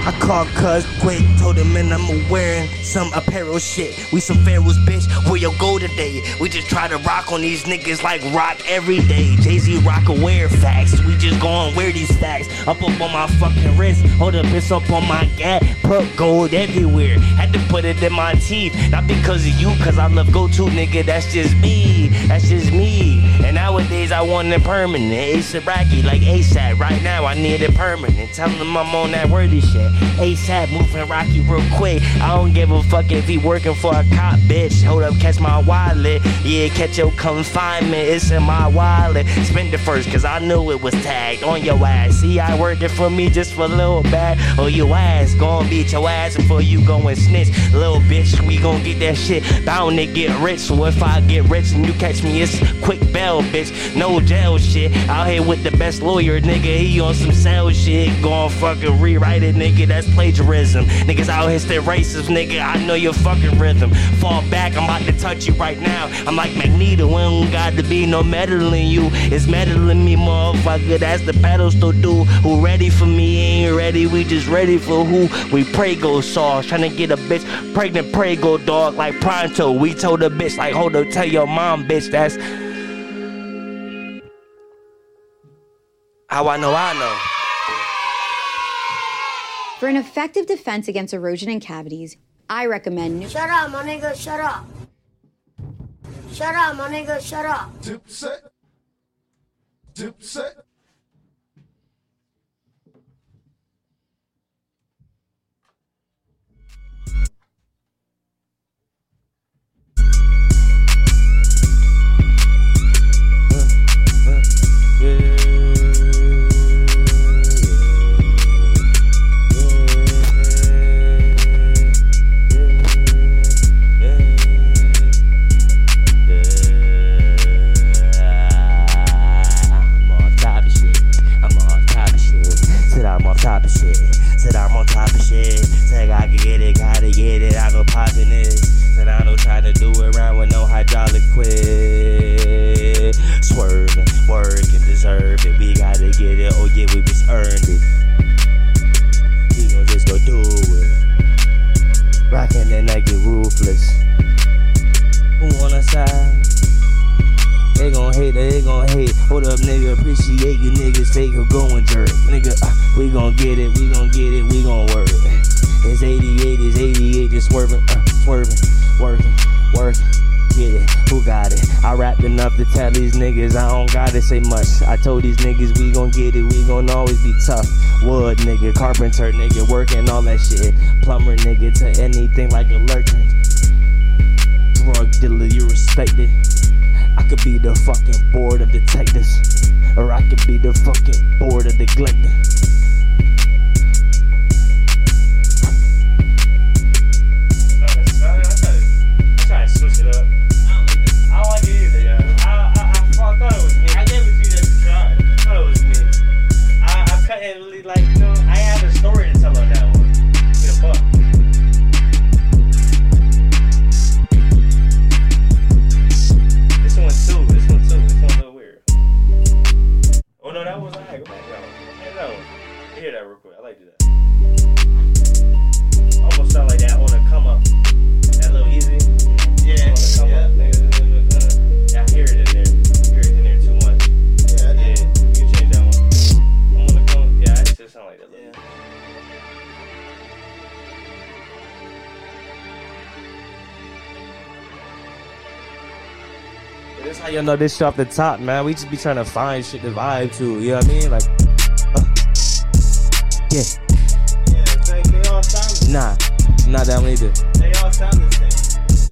I called cuz quick, told him man I'm wearing some apparel shit. We some pharaohs, bitch, where your go today? We just try to rock on these niggas like rock every day. Jay-Z rock aware facts, we just gon' wear these facts. Up on my fucking wrist, hold up, it's up on my gat. Put gold everywhere, had to put it in my teeth. Not because of you, cause I love go-to nigga, that's just me. That's just me. And nowadays I want it permanent. It's a Rocky like ASAP, right now I need it permanent. Tell them I'm on that worthy shit. ASAP moving Rocky real quick. I don't give a fuck if he working for a cop, bitch. Hold up, catch my wallet. Yeah, catch your confinement. It's in my wallet. Spend it first, cause I knew it was tagged on your ass. See, I worked it for me just for a little bit. Oh, your ass gon' beat your ass before you go and snitch. Little bitch, we gon' get that shit bound to get rich. So if I get rich and you catch me, it's quick bail, bitch. No jail shit. Out here with the best lawyer, nigga. He on some sales shit. Gon' fucking rewrite it, nigga. That's plagiarism. Niggas out here still racist, nigga. I know your fucking rhythm. Fall back, I'm about to touch you right now. I'm like Magneto, I don't got to be no meddling you. It's meddling me, motherfucker. That's the pedestal dude. Who ready for me ain't ready. We just ready for who we pray go sauce. Tryna get a bitch pregnant, pray go dog like pronto. We told a bitch like hold up, tell your mom, bitch. That's how I know I know. For an effective defense against erosion and cavities, I recommend new- Shut up, my nigga, shut up. Shut up, my nigga, shut up. Dipset. Dipset. Say much. I told these niggas we gon' get it, we gon' always be tough. Wood nigga, carpenter nigga, working all that shit. Plumber nigga to anything like a lurking. Drug dealer, you respected. I could be the fucking board of detectives, or I could be the fucking board of neglecting. This one's a little weird. Oh no, that was alright. Hey, no. you know this shit off the top, man. We just be trying to find shit to vibe to, you know what I mean? Like, yeah. Yeah, it's like they all sound Nah, that one either. They all sound the same.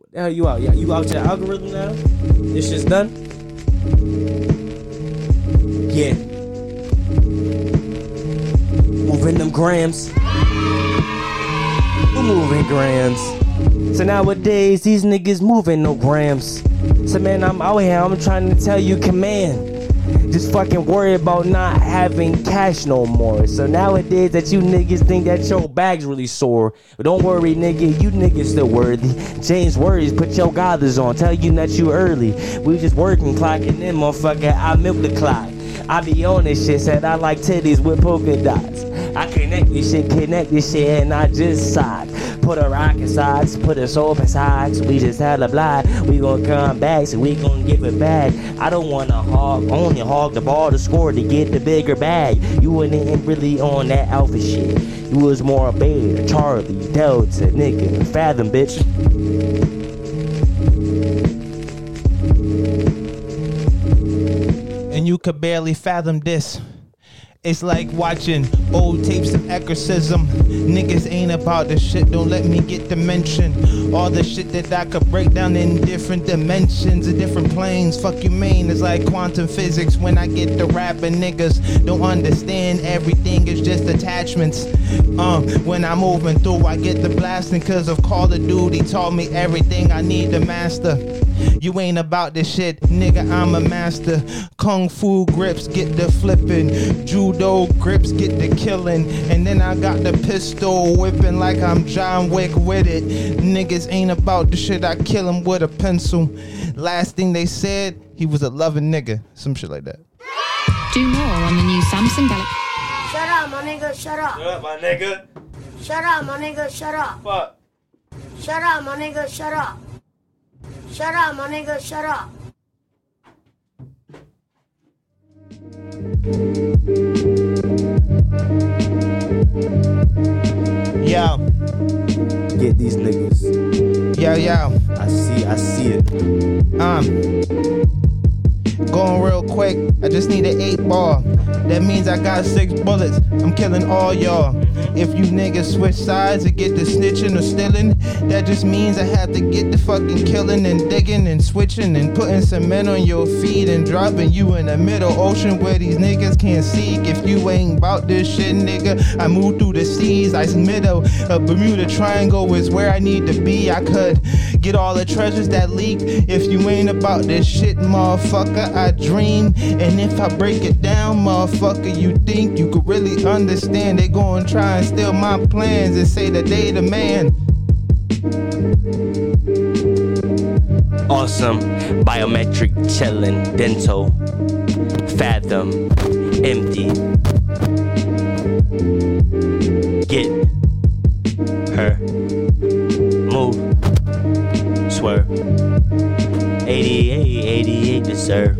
What the hell you out? Yeah, you out your algorithm now? This shit's done? Yeah. Moving them grams. We're moving grams. So nowadays, these niggas moving no grams. So man, I'm out here, I'm trying to tell you, command. Just fucking worry about not having cash no more. So nowadays that you niggas think that your bag's really sore. But don't worry, nigga, you niggas still worthy. James worries, put your gathers on, tell you that you early. We just working, clocking in, motherfucker, I milk the clock. I be on this shit, said I like titties with polka dots. I connect this shit, and I just sock. Put a rock inside, put a soap inside. We just had a blind. We gon' come back, so we gon' give it back. I don't wanna hog the ball to score to get the bigger bag. You wasn't really on that alpha shit. You was more a Beta, Charlie, Delta, nigga, Fathom, bitch. And you could barely fathom this. It's like watching old tapes of exorcism. Niggas ain't about the shit, don't let me get to mention all the shit that I could break down in different dimensions and different planes. Fuck you mean, it's like quantum physics when I get to rapping. Niggas don't understand everything, it's just attachments. When I'm moving through, I get the blasting cause of Call of Duty taught me everything I need to master. You ain't about this shit, nigga, I'm a master. Kung Fu grips get the flipping, judo grips get the killing, and then I got the pistol whipping like I'm John Wick with it. Niggas ain't about the shit, I kill him with a pencil. Last thing they said, he was a loving nigga, some shit like that. Do more on the new Samsung Galaxy. Shut up, my nigga, shut up. Shut up, my nigga. Shut up, my nigga, shut up. Fuck. Shut up, my nigga, shut up. Shut up, my nigga, shut up. Yo. Get these niggas. Yo. I see it. Going real quick, I just need an 8 ball. That means I got 6 bullets. I'm killing all y'all. If you niggas switch sides and get to snitching or stealing, that just means I have to get the fucking killing and digging and switching and putting cement on your feet and dropping you in the middle ocean where these niggas can't seek. If you ain't about this shit, nigga, I move through the seas. I middle a Bermuda Triangle is where I need to be. I could get all the treasures that leak. If you ain't about this shit, motherfucker, I dream, and if I break it down, motherfucker, you think you could really understand? They gon' try and steal my plans and say that they the man. Awesome, biometric, chillin', dental, fathom, empty. Get her, move, swerve. 88 to serve.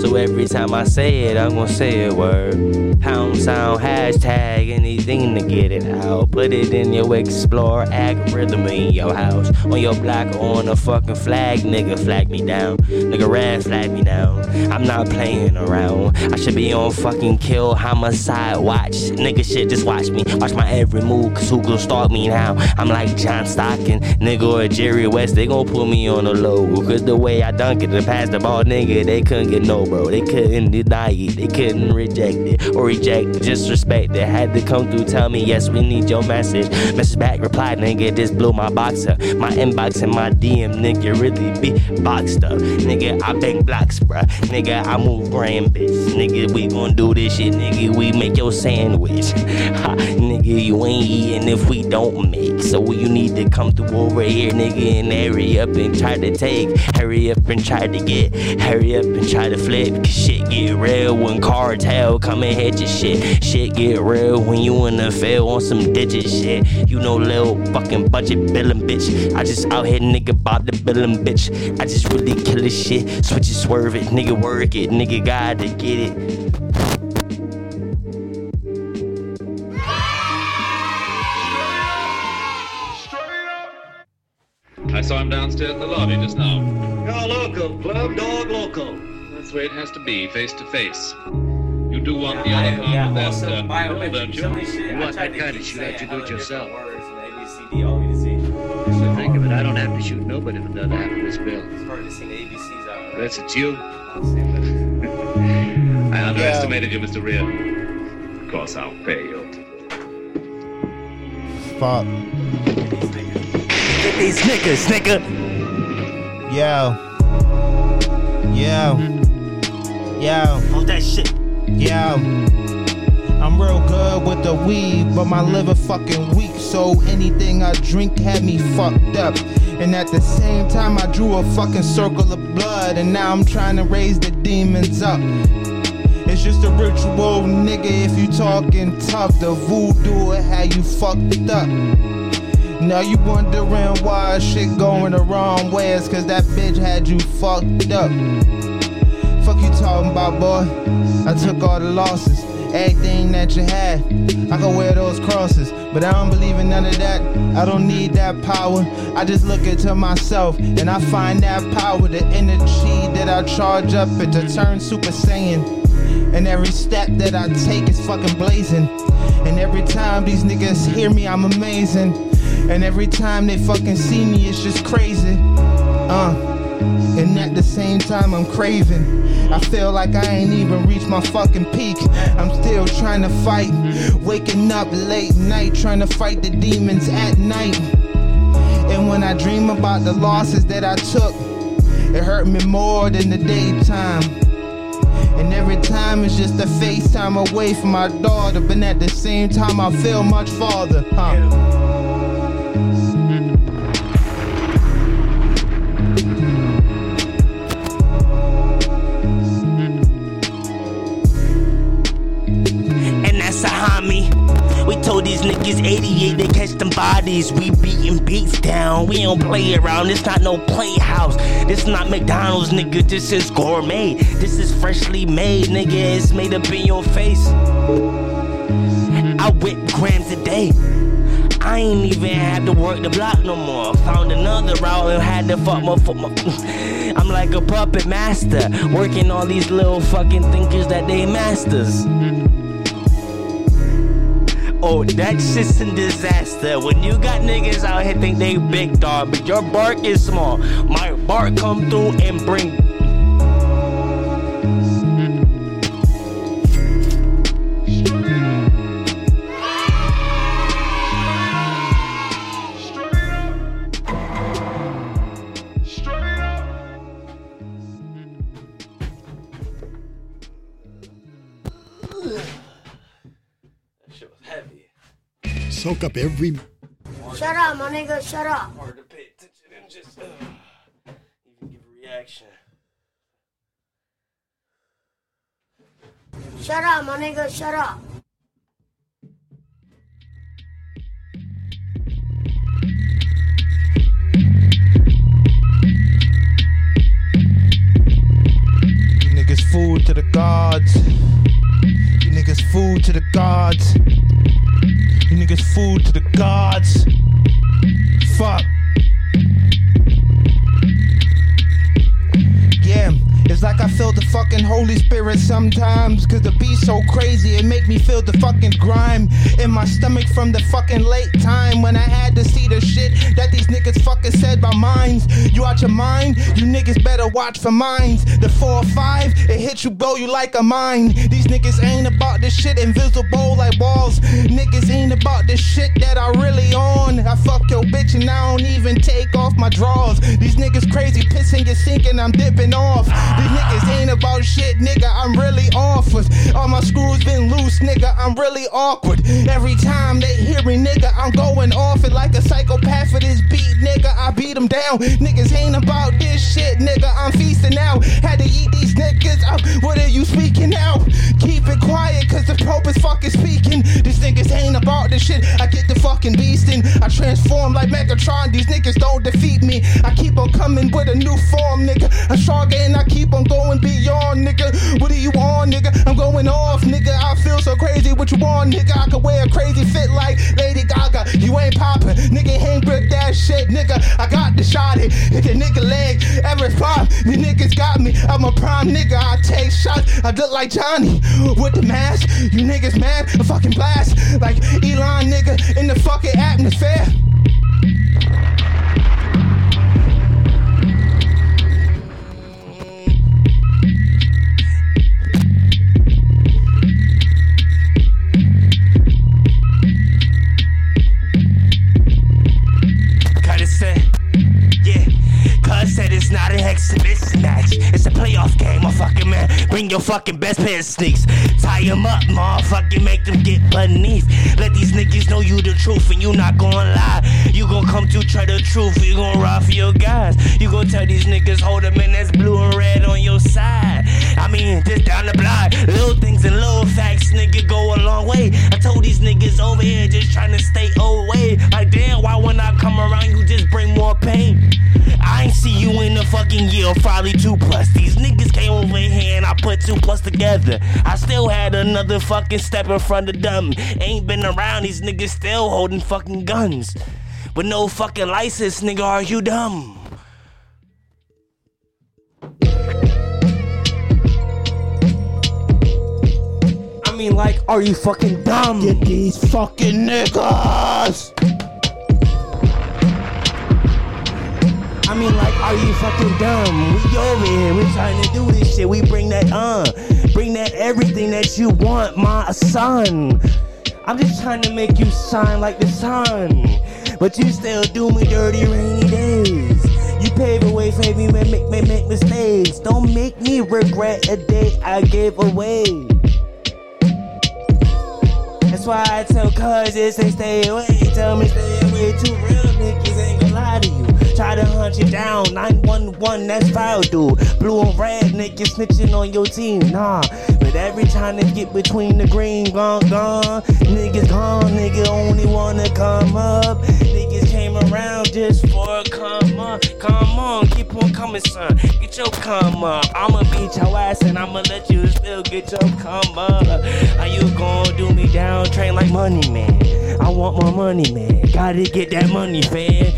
So every time I say it, I'm gonna say a word. Pound sound, hashtag, anything to get it out. Put it in your Explore algorithm in your house. On your block, on a fucking flag, nigga, flag me down. Nigga, red flag me down. I'm not playing around. I should be on fucking kill, homicide, watch. Nigga, shit, just watch me. Watch my every move, cause who gon' stalk me now? I'm like John Stockton, nigga, or Jerry West. They gon' put me on a logo, cause the way I dunk it and pass the ball, nigga, they couldn't get no, bro. They couldn't deny it, they couldn't reject it or reject it, just respect it. Had to come through, tell me, yes, we need your message. Message back, reply, nigga, this blew my box up. My inbox and my DM, nigga, really be boxed up. Nigga, I bang blocks, bruh. Nigga, I move grand, bitch. Nigga, we gon' do this shit, nigga, we make your sandwich. Ha, nigga, you ain't eating if we don't make. So you need to come through over here, nigga, and hurry up and try to take. Hurry up and try to get, hurry up and try to flip. Cause shit get real when cartel come and hit your shit. Shit get real when you in the field on some digit shit. You know little fucking budget billin' bitch. I just out here nigga bob the billin' bitch. I just really kill this shit. Switch it, swerve it, nigga work it, nigga gotta get it. I I saw him downstairs in the lobby just now. You're local, Club Dog Local. That's the way it has to be, face to face. You do want the other part of that stuff, don't you? What kind of shoot out you do it yourself? If I think of it, I don't have to shoot nobody for another half of this bill. Unless it's you. I underestimated you, Mr. Reardon. Of course, I'll pay you. Fuck. Get these niggas, nigga. Yo. Yo. Yo. Hold that shit. Yo. I'm real good with the weed, but my liver fucking weak, so anything I drink had me fucked up. And at the same time, I drew a fucking circle of blood, and now I'm trying to raise the demons up. It's just a ritual, nigga, if you talking tough, the voodoo of how you fucked up. Now you wondering why shit going the wrong way, it's cause that bitch had you fucked up. Fuck you talking about, boy, I took all the losses, everything that you had, I could wear those crosses. But I don't believe in none of that, I don't need that power, I just look into myself and I find that power. The energy that I charge up, it to turn Super Saiyan. And every step that I take is fucking blazing. And every time these niggas hear me, I'm amazing. And every time they fucking see me, it's just crazy. And at the same time, I'm craving. I feel like I ain't even reached my fucking peak. I'm still trying to fight. Waking up late night, trying to fight the demons at night. And when I dream about the losses that I took, it hurt me more than the daytime. And every time it's just a FaceTime away from my daughter. But at the same time, I feel much farther. We told these niggas 88, they catch them bodies. We beatin' beats down, we don't play around. This not no playhouse, this not McDonald's, nigga. This is gourmet, this is freshly made, nigga. It's made up in your face. I whip grams a day, I ain't even had to work the block no more. Found another route and had to fuck my foot. I'm like a puppet master, working all these little fucking thinkers that they masters. Oh, that shit's a disaster. When you got niggas out here think they big dog, but your bark is small. My bark come through and bring. Soak up every... Shut up, my nigga, shut up. Hard to pay attention and just even give a reaction. Shut up, my nigga, shut up. You niggas food to the gods. You niggas food to the gods. You niggas food to the gods. Fuck. Yeah, it's like I feel the fucking Holy Spirit sometimes, cause the beat's so crazy it make me feel the fucking grime in my stomach from the fucking late time when I had to see the shit that these niggas fucking said by minds. You out your mind? You niggas better watch for mines. The 4 or 5, it hit you, blow you like a mine. These niggas ain't about this shit invisible like walls. Niggas ain't about this shit that I really on. I fuck your bitch and I don't even take off my drawers. These niggas crazy, pissing and sinking, I'm dipping off. These niggas ain't about shit, nigga, I'm really awkward. All my screws been loose, nigga, I'm really awkward. Every time they hear me, nigga, I'm going off it like a psychopath for this beat, nigga, I beat them down. Niggas ain't about this shit, nigga, I'm feasting now. Had to eat these niggas up, what are you speaking now? Keep it quiet, cause the Pope is fucking speaking. These niggas ain't about this shit, I get the fucking beastin'. I transform like Megatron, these niggas don't defeat me. I keep on coming with a new form, nigga, I'm stronger and I keep on going beyond, nigga. What are you on, nigga? I'm going off, nigga. I feel so crazy. What you want, nigga? I could wear a crazy fit like Lady Gaga. you ain't poppin'. Nigga ain't grip that shit, nigga. I got the shot it. Hit the nigga leg every five. You niggas got me. I'm a prime nigga. I take shots. I look like Johnny with the mask. You niggas mad? I fucking blast like Elon, nigga, in the fucking atmosphere. It's not an exhibition match. It's a playoff game, motherfucking man. Bring your fucking best pair of sneaks. Tie them up, motherfucking make them get beneath. Let these niggas know you the truth and you not gonna lie. You gon' come to try the truth, you gon' ride for your guys. You gon' tell these niggas, hold them in, that's blue and red on your side. I mean, just down the block. Little things and little facts, nigga, go a long way. I told these niggas over here just trying to stay away. Like, damn, why when I come around you just bring more pain? I ain't see you in a fucking year, probably 2+. These niggas came over here and I put 2+ together. I still had another fucking step in front of them. Ain't been around, these niggas still holding fucking guns. With no fucking license, nigga, are you dumb? I mean, like, are you fucking dumb? Get these fucking niggas! I mean, like, are you fucking dumb? We over here, we trying to do this shit. We bring that everything that you want, my son. I'm just trying to make you shine like the sun, but you still do me dirty rainy days. You pave the way for me, make mistakes. Don't make me regret a day I gave away. That's why I tell cuz they say stay away. Tell me stay away, too real niggas ain't gonna lie to you. Try to hunt you down, 911, that's foul, dude. Blue and red, nigga, snitching on your team, nah. But every time they get between the green, gone. Niggas gone, nigga, only wanna come up. Niggas came around just for a come up. Come on, keep on coming, son, get your come up. I'ma beat your ass and I'ma let you still get your come up. Are you gon' do me down, train like money, man? I want my money, man, gotta get that money, fam.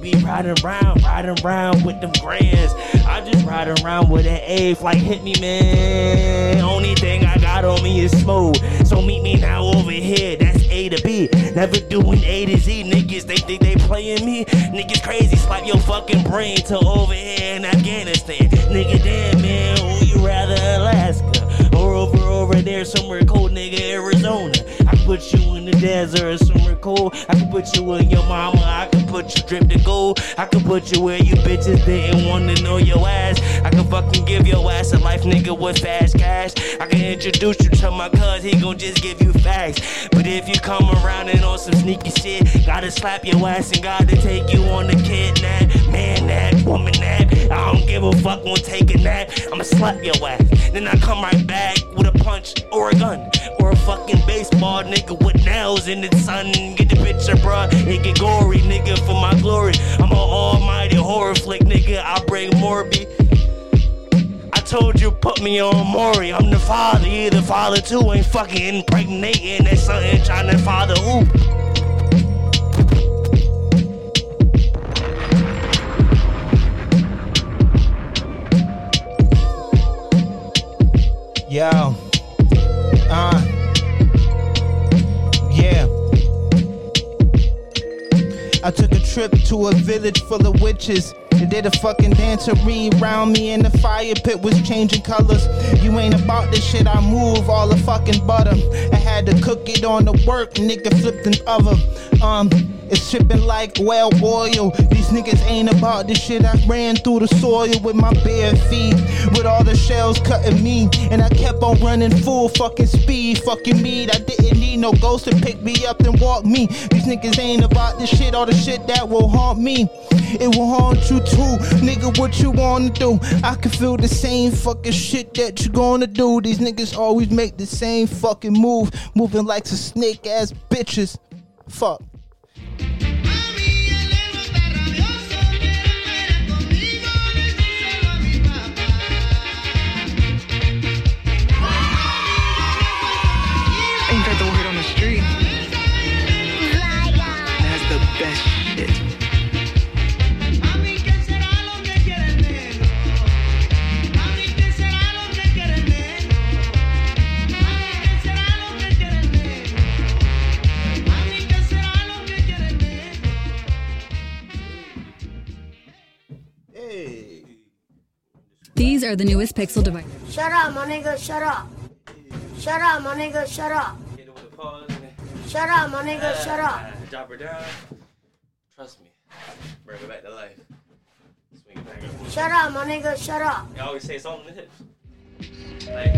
Be riding around with them grands. I just ride around with an A, like hit me, man. Only thing I got on me is smooth. So meet me now over here, that's A to B. Never doing A to Z, niggas, they think they playing me. Niggas crazy, slap your fucking brain to over here in Afghanistan. Nigga, damn, man, who you rather, Alaska? Or over there, somewhere cold, nigga, Arizona. I can put you in the desert, somewhere cold. I can put you in your mama, I can put you drip to gold. I can put you where you bitches didn't wanna know your ass. I can fucking give your ass a life, nigga, with fast cash. I can introduce you to my cuz, he gon' just give you facts. But if you come around and on some sneaky shit, gotta slap your ass and gotta take you on the kidnap. Man that, woman that, I don't give a fuck on taking that. I'ma slap your ass, then I come right back with a punch or a gun or a fucking baseball, nigga, with nails in the sun. Get the picture, bruh, it get gory, nigga, for my glory. I'm an almighty horror flick, nigga, I bring Morbi. I told you put me on Maury, I'm the father, yeah, the father too. Ain't fucking impregnating that son, trying to father who? Yo, yeah. I took a trip to a village full of witches. They did a fucking dancerine round me and the fire pit was changing colors. You ain't about this shit, I move all the fucking butter. I had to cook it on the work, nigga flipped an oven. It's tripping like well oil. These niggas ain't about this shit. I ran through the soil with my bare feet, with all the shells cutting me, and I kept on running full fucking speed. Fucking me, I didn't need no ghost to pick me up and walk me. These niggas ain't about this shit. All the shit that will haunt me, it will haunt you too. Nigga, what you wanna do? I can feel the same fucking shit that you gonna do. These niggas always make the same fucking move, moving like some snake ass bitches. Fuck. Ain't that the word on the street? My God. compare the newest Pixel device. Shut up, my nigga, shut up. Shut up, my nigga, shut up. Shut up, my nigga, shut up. Drop her down. Trust me. Bring her back to life. Swing it back up. Shut up, my nigga, shut up. You always say something to the hips. Like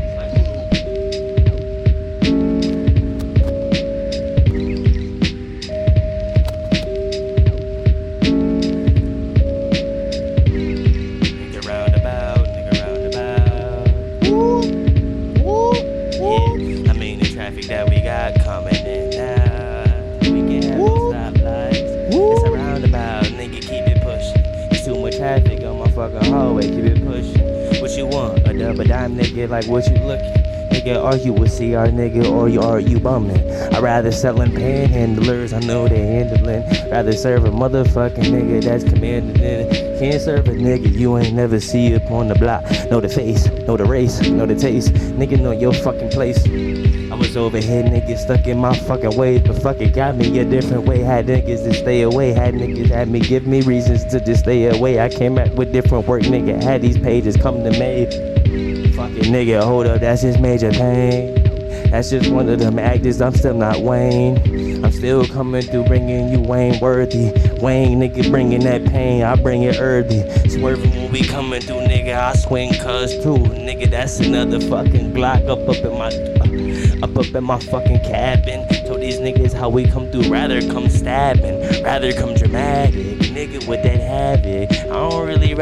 that we got coming in now. We can have no stoplights. It's a roundabout, nigga, keep it pushing. It's too much traffic on my fucking hallway, keep it pushing. What you want? A double dime, nigga, like what you looking? Nigga, are you a CR, nigga, or are you bumming? I'd rather selling panhandlers, I know they're handling. Rather serve a motherfucking nigga that's commanding it. Can't serve a nigga you ain't never see up on the block. Know the face, know the race, know the taste. Nigga, know your fucking place. I was over here, niggas stuck in my fucking ways, but fuck it, got me a different way. Had niggas to stay away, had niggas had me give me reasons to just stay away. I came back with different work, nigga. Had these pages come to me. Fuck it, nigga, hold up, that's just major pain. That's just one of them actors, I'm still not Wayne. I'm still coming through, bringing you Wayne worthy. Wayne, nigga, bringing that pain, I bring it earthy. Swerving when we coming through, nigga, I swing cuz too. Nigga, that's another fucking Glock up in my fucking cabin. Told these niggas how we come through, rather come stabbing, rather come dramatic. Nigga with that habit, I don't really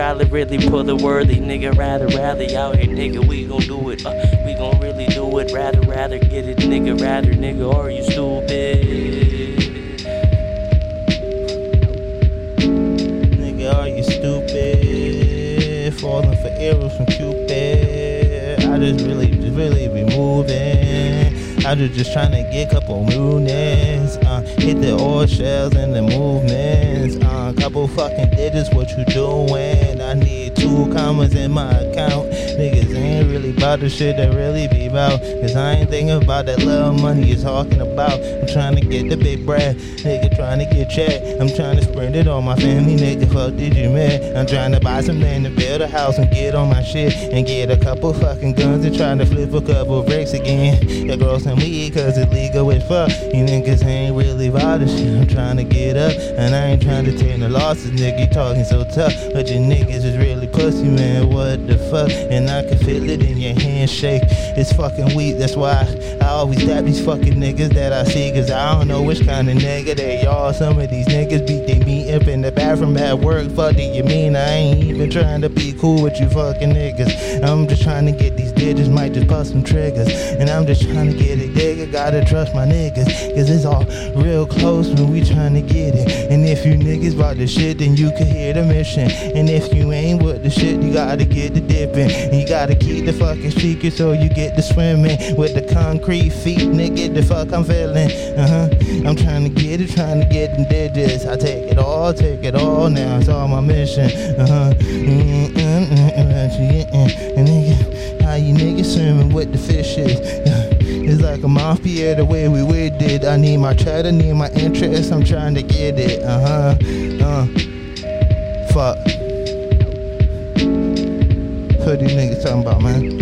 pull the worthy, nigga, rather out here, nigga, we gon' do it, we gon' really do it, rather get it, nigga, rather, nigga, are you stupid? Nigga, are you stupid? Falling for arrows from Cupid, I just really be moving. I was just trying to get a couple newness, hit the oil shells and the movements, couple fucking digits, what you doing? I need 2 commas in my account, niggas ain't really about the shit that really be about, cause I ain't thinking about that little money you're talking about. I'm trying to get the big bread, nigga, trying to get check, I'm trying to spend it on my family, nigga, fuck did you man? I'm trying to buy some land and build a house and get on my shit, and get a couple fucking guns and trying to flip a couple bricks again. That girl's weed, cause it's legal as fuck. You niggas ain't really about this shit. I'm trying to get up, and I ain't trying to take the losses, nigga. You talking so tough, but your niggas is really pussy, man. What the fuck? And I can feel it in your handshake. It's fucking weak, that's why I always tap these fucking niggas that I see, cause I don't know which kind of nigga they are. Some of these niggas beat they meat up in the bathroom at work. Fuck do you mean? I ain't even trying to be cool with you fucking niggas. I'm just trying to get these digits, might just bust some triggers, and I'm just trying to get it, nigga, gotta trust my niggas, cause it's all real close when we trying to get it. And if you niggas bought the shit, then you can hear the mission, and if you ain't with the shit, you gotta get the dipping, and you gotta keep the fucking secret so you get the swimming with the concrete feet, nigga, the fuck I'm feeling, I'm trying to get them digits, I take it all, now it's all my mission, nigga, how you niggas swimming with the fishes, it's like a mafia the way we with it. I need my cheddar, need my interest, I'm trying to get it. Fuck. What are you niggas talking about, man?